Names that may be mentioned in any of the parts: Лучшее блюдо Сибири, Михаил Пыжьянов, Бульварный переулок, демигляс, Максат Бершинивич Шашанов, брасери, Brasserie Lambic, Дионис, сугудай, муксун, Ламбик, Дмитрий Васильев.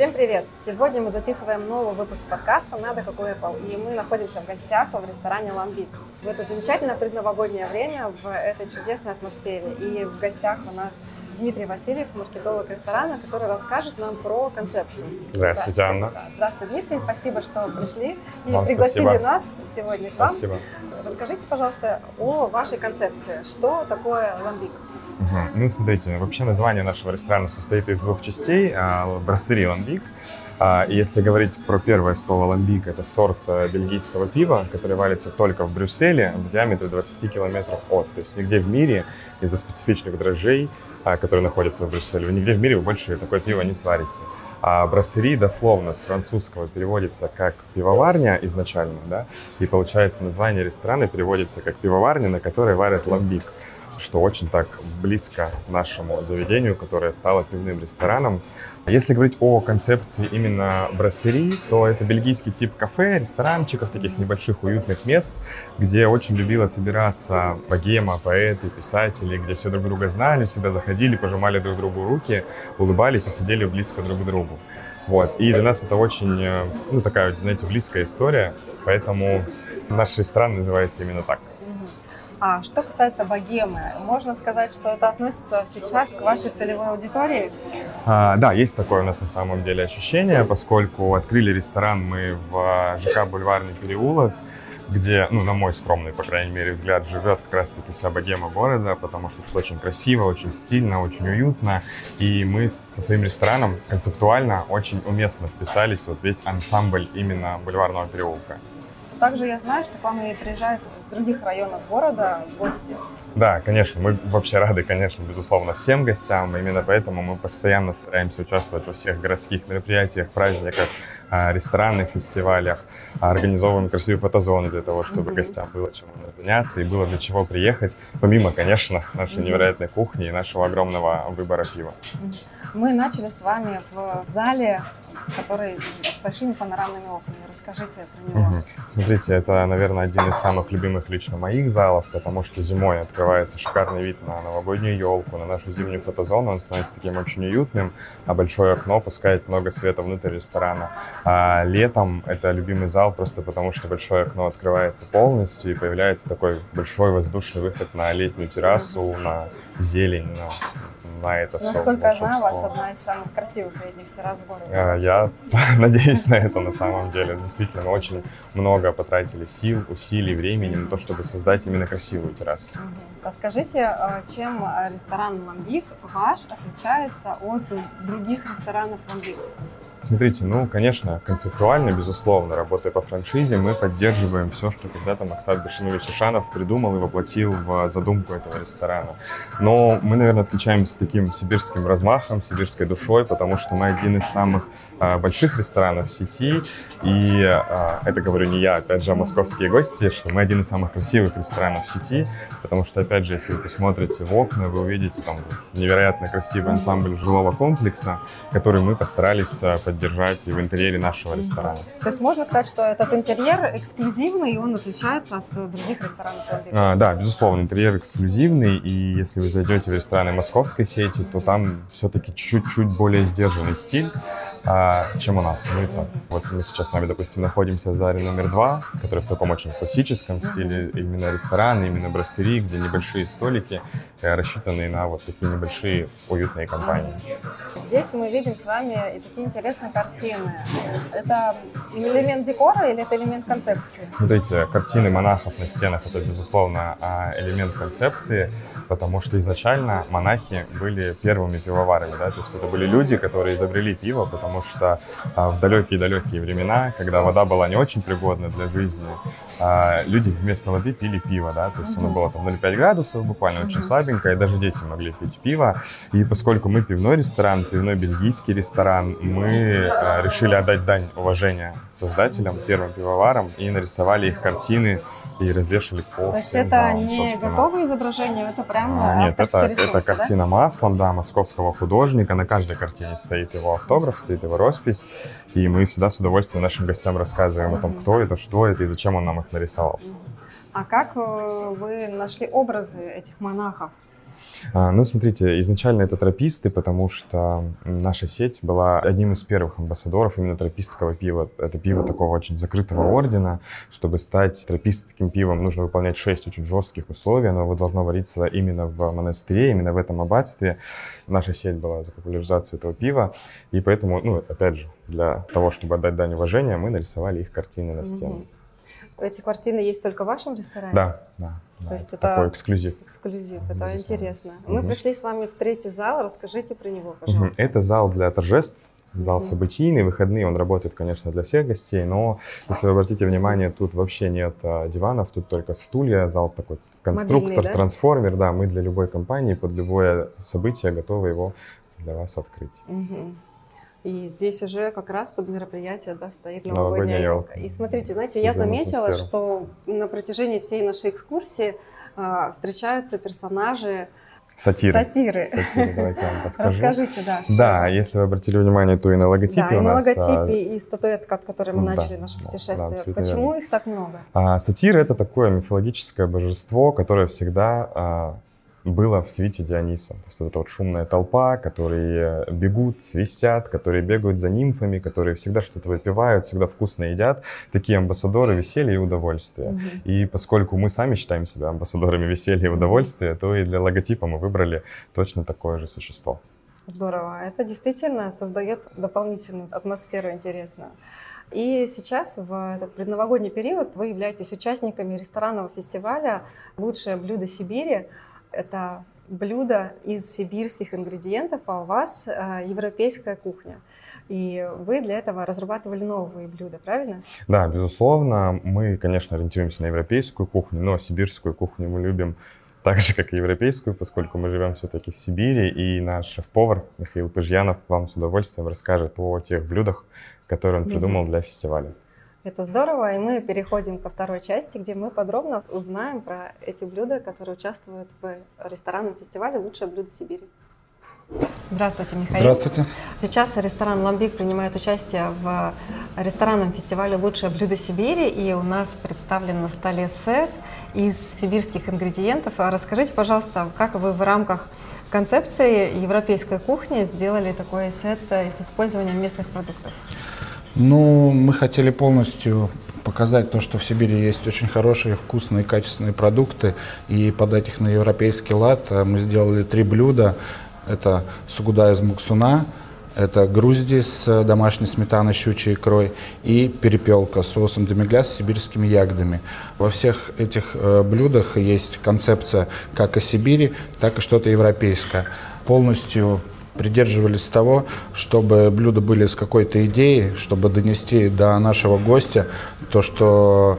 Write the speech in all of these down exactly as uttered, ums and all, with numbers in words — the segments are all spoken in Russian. Всем привет! Сегодня мы записываем новый выпуск подкаста «Надо как у Apple», и мы находимся в гостях в ресторане «Ламбик». В это замечательное предновогоднее время, в этой чудесной атмосфере. И в гостях у нас Дмитрий Васильев, маркетолог ресторана, который расскажет нам про концепцию. Здравствуйте, Здравствуйте Анна. Здравствуйте, Дмитрий. Спасибо, что пришли и вам пригласили спасибо. Нас сегодня к вам. Спасибо. Расскажите, пожалуйста, о вашей концепции. Что такое «Ламбик»? Угу. Ну, смотрите, вообще название нашего ресторана состоит из двух частей. Brasserie Lambic. Если говорить про первое слово «ламбик», это сорт бельгийского пива, который варится только в Брюсселе в диаметре двадцать километров от. То есть нигде в мире из-за специфичных дрожжей, которые находятся в Брюсселе, нигде в мире вы больше такое пиво не сварите. А брасери дословно с французского переводится как пивоварня изначально, да, и получается название ресторана переводится как пивоварня, на которой варят ламбик, что очень так близко нашему заведению, которое стало пивным рестораном. Если говорить о концепции именно брасери, то это бельгийский тип кафе, ресторанчиков, таких небольших уютных мест, где очень любила собираться богема, поэты, писатели, где все друг друга знали, всегда заходили, пожимали друг другу руки, улыбались и сидели близко друг к другу. Вот. И для нас это очень, ну, такая, знаете, близкая история, поэтому наш ресторан называется именно так. А что касается богемы, можно сказать, что это относится сейчас к вашей целевой аудитории? А, да, есть такое у нас на самом деле ощущение, поскольку открыли ресторан мы в ЖК «Бульварный переулок», где, ну, на мой скромный, по крайней мере, взгляд, живет как раз-таки вся богема города, потому что тут очень красиво, очень стильно, очень уютно. И мы со своим рестораном концептуально очень уместно вписались вот весь ансамбль именно «Бульварного переулка». Также я знаю, что к вам и приезжают из других районов города гости. Да, конечно. Мы вообще рады, конечно, безусловно, всем гостям. Именно поэтому мы постоянно стараемся участвовать во всех городских мероприятиях, праздниках, ресторанных фестивалях. Организовываем красивые фотозоны для того, чтобы mm-hmm. гостям было чем заняться и было для чего приехать. Помимо, конечно, нашей невероятной кухни и нашего огромного выбора пива. Мы начали с вами в зале, который с большими панорамными окнами. Расскажите про него. Mm-hmm. Смотрите, это, наверное, один из самых любимых лично моих залов, потому что зимой открывается шикарный вид на новогоднюю елку, на нашу зимнюю фотозону. Он становится таким очень уютным, а большое окно пускает много света внутрь ресторана. А летом это любимый зал просто потому, что большое окно открывается полностью и появляется такой большой воздушный выход на летнюю террасу, на зелень, на, на это все. Насколько я знаю, у вас одна из самых красивых летних террас в городе. Я надеюсь на это на самом деле. Действительно, мы очень много потратили сил, усилий, времени на то, чтобы создать именно красивую террасу. Расскажите, чем ресторан «Ламбик» ваш отличается от других ресторанов «Ламбик»? Смотрите, ну, конечно, концептуально, безусловно, работая по франшизе, мы поддерживаем все, что когда-то Максат Бершинивич Шашанов придумал и воплотил в задумку этого ресторана. Но мы, наверное, отличаемся таким сибирским размахом, сибирской душой, потому что мы один из самых а, больших ресторанов в сети. И а, это говорю не я, опять же, а московские гости, что мы один из самых красивых ресторанов в сети, потому что, опять же, если вы посмотрите в окна, вы увидите там невероятно красивый ансамбль жилого комплекса, который мы постарались поддержать и в интерьере нашего ресторана. То есть можно сказать, что этот интерьер эксклюзивный, и он отличается от других ресторанов? А, да, безусловно, интерьер эксклюзивный, и если вы зайдете в рестораны московской сети, то там все-таки чуть-чуть более сдержанный стиль, а, чем у нас. Ну, и так. Вот мы сейчас с вами, допустим, находимся в зале номер два, который в таком очень классическом стиле, именно ресторан, именно брасери, где небольшие столики, рассчитанные на вот такие небольшие уютные компании. Здесь мы видим с вами и такие интересные картины. Это элемент декора или это элемент концепции? Смотрите, картины монахов на стенах – это, безусловно, элемент концепции, потому что изначально монахи были первыми пивоварами, да? То есть это были люди, которые изобрели пиво, потому что в далекие-далекие времена, когда вода была не очень пригодна для жизни, люди вместо воды пили пиво, да, то есть оно было там ноль целых пять десятых градусов, буквально очень слабенькое, и даже дети могли пить пиво. И поскольку мы пивной ресторан, пивной бельгийский ресторан, мы решили отдать дань уважения создателям, первым пивоварам, и нарисовали их картины и развешали по... То есть это залам, не собственно. Готовые изображения, это прямо а, Нет, это, рисунок, это картина да? маслом, да, московского художника. На каждой картине стоит его автограф, стоит его роспись. И мы всегда с удовольствием нашим гостям рассказываем mm-hmm. о том, кто это, что это и зачем он нам их нарисовал. А как вы нашли образы этих монахов? Ну, смотрите, изначально это трописты, потому что наша сеть была одним из первых амбассадоров именно тропистского пива. Это пиво такого очень закрытого ордена. Чтобы стать тропистским пивом, нужно выполнять шесть очень жестких условий. Оно вот должно вариться именно в монастыре, именно в этом аббатстве. Наша сеть была за популяризацию этого пива. И поэтому, ну, опять же, для того, чтобы отдать дань уважения, мы нарисовали их картины на стену. Эти картины есть только в вашем ресторане? Да, да. То да, есть это такой эксклюзив. Эксклюзив, это эксклюзив. Интересно. Угу. Мы пришли с вами в третий зал, расскажите про него, пожалуйста. Угу. Это зал для торжеств, зал угу. событийный, выходные, он работает, конечно, для всех гостей, но если вы обратите внимание, тут вообще нет диванов, тут только стулья, зал такой конструктор, мобильный, да? трансформер, да, мы для любой компании, под любое событие готовы его для вас открыть. Угу. И здесь уже как раз под мероприятие, да, стоит новогодняя елка. И смотрите, знаете, я заметила, что на протяжении всей нашей экскурсии э, встречаются персонажи сатиры. Сатиры. Сатиры, давайте я вам подскажу. Расскажите, да. Что... Да, если вы обратили внимание, то и на логотипе да, и у нас... Да, и на логотипе, и статуэтка, от которой мы ну, начали да, наше путешествие. Да, почему верно. Их так много? А, сатиры — это такое мифологическое божество, которое всегда... А, было в свите Диониса. То есть вот эта вот шумная толпа, которые бегут, свистят, которые бегают за нимфами, которые всегда что-то выпивают, всегда вкусно едят. Такие амбассадоры веселья и удовольствия. Mm-hmm. И поскольку мы сами считаем себя амбассадорами веселья и удовольствия, то и для логотипа мы выбрали точно такое же существо. Здорово. Это действительно создает дополнительную атмосферу интересную. И сейчас, в этот предновогодний период, вы являетесь участниками ресторанного фестиваля «Лучшее блюдо Сибири». Это блюдо из сибирских ингредиентов, а у вас э, европейская кухня. И вы для этого разрабатывали новые блюда, правильно? Да, безусловно. Мы, конечно, ориентируемся на европейскую кухню, но сибирскую кухню мы любим так же, как и европейскую, поскольку мы живем все-таки в Сибири. И наш шеф-повар Михаил Пыжьянов вам с удовольствием расскажет о тех блюдах, которые он mm-hmm. придумал для фестиваля. Это здорово, и мы переходим ко второй части, где мы подробно узнаем про эти блюда, которые участвуют в ресторанном фестивале «Лучшее блюдо Сибири». Здравствуйте, Михаил. Здравствуйте. Сейчас ресторан «Ламбик» принимает участие в ресторанном фестивале «Лучшее блюдо Сибири», и у нас представлен на столе сет из сибирских ингредиентов. Расскажите, пожалуйста, как вы в рамках концепции европейской кухни сделали такой сет с использованием местных продуктов? Ну, мы хотели полностью показать то, что в Сибири есть очень хорошие, вкусные, качественные продукты, и подать их на европейский лад. Мы сделали три блюда. Это сугуда из муксуна, это грузди с домашней сметаной, щучьей икрой и перепелка с соусом демигляс с сибирскими ягодами. Во всех этих блюдах есть концепция как о Сибири, так и что-то европейское. Полностью придерживались того, чтобы блюда были с какой-то идеей, чтобы донести до нашего гостя то, что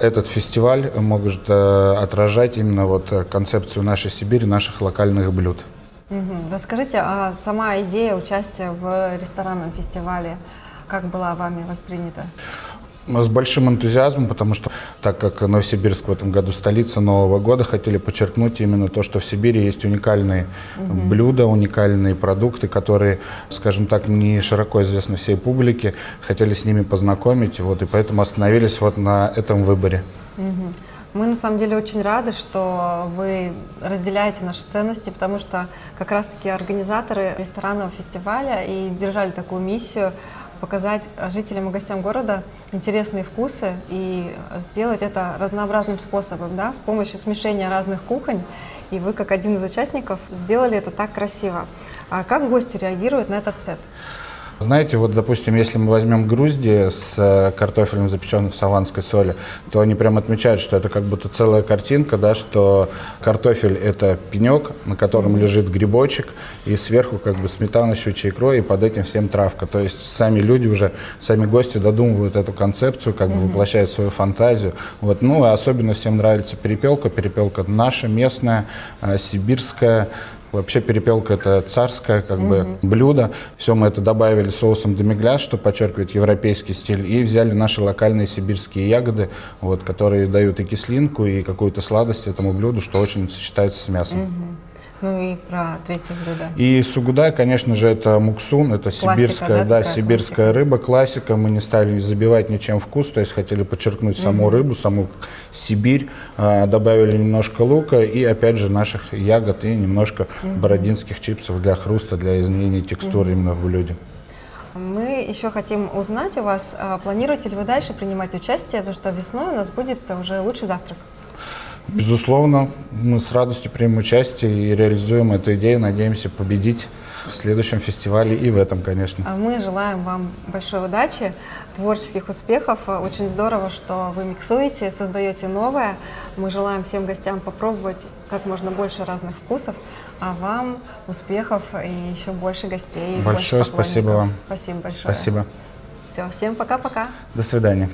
этот фестиваль может отражать именно вот концепцию нашей Сибири, наших локальных блюд. Угу. Расскажите, а сама идея участия в ресторанном фестивале, как была вами воспринята? С большим энтузиазмом, потому что, так как Новосибирск в этом году столица Нового года, хотели подчеркнуть именно то, что в Сибири есть уникальные Mm-hmm. блюда, уникальные продукты, которые, скажем так, не широко известны всей публике, хотели с ними познакомить, вот, и поэтому остановились вот на этом выборе. Mm-hmm. Мы на самом деле очень рады, что вы разделяете наши ценности, потому что как раз-таки организаторы ресторанного фестиваля и держали такую миссию показать жителям и гостям города интересные вкусы и сделать это разнообразным способом, да, с помощью смешения разных кухонь. И вы, как один из участников, сделали это так красиво. А как гости реагируют на этот сет? Знаете, вот, допустим, если мы возьмем грузди с картофелем, запеченным в саванской соли, то они прям отмечают, что это как будто целая картинка, да, что картофель – это пенек, на котором лежит грибочек, и сверху как бы сметана, щучья икра, и под этим всем травка. То есть сами люди уже, сами гости додумывают эту концепцию, как бы воплощают свою фантазию. Вот. Ну, и особенно всем нравится перепелка. Перепелка наша, местная, сибирская. Вообще перепелка – это царское как бы, блюдо. Все мы это добавили соусом демигляс, что подчеркивает европейский стиль. И взяли наши локальные сибирские ягоды, вот, которые дают и кислинку, и какую-то сладость этому блюду, что очень сочетается с мясом. Ну и про третье блюдо. И сугудай, конечно же, это муксун, это классика, сибирская, да, да, сибирская классика. Рыба, классика. Мы не стали забивать ничем вкус, то есть хотели подчеркнуть mm-hmm. саму рыбу, саму Сибирь. Добавили немножко лука и опять же наших ягод и немножко mm-hmm. бородинских чипсов для хруста, для изменения текстуры mm-hmm. именно в блюде. Мы еще хотим узнать у вас, планируете ли вы дальше принимать участие, потому что весной у нас будет уже лучший завтрак. Безусловно, мы с радостью примем участие и реализуем эту идею, надеемся победить в следующем фестивале и в этом, конечно. Мы желаем вам большой удачи, творческих успехов. Очень здорово, что вы миксуете, создаете новое. Мы желаем всем гостям попробовать как можно больше разных вкусов, а вам успехов и еще больше гостей. Большое больше спасибо вам. Спасибо большое. Спасибо. Все, всем пока-пока. До свидания.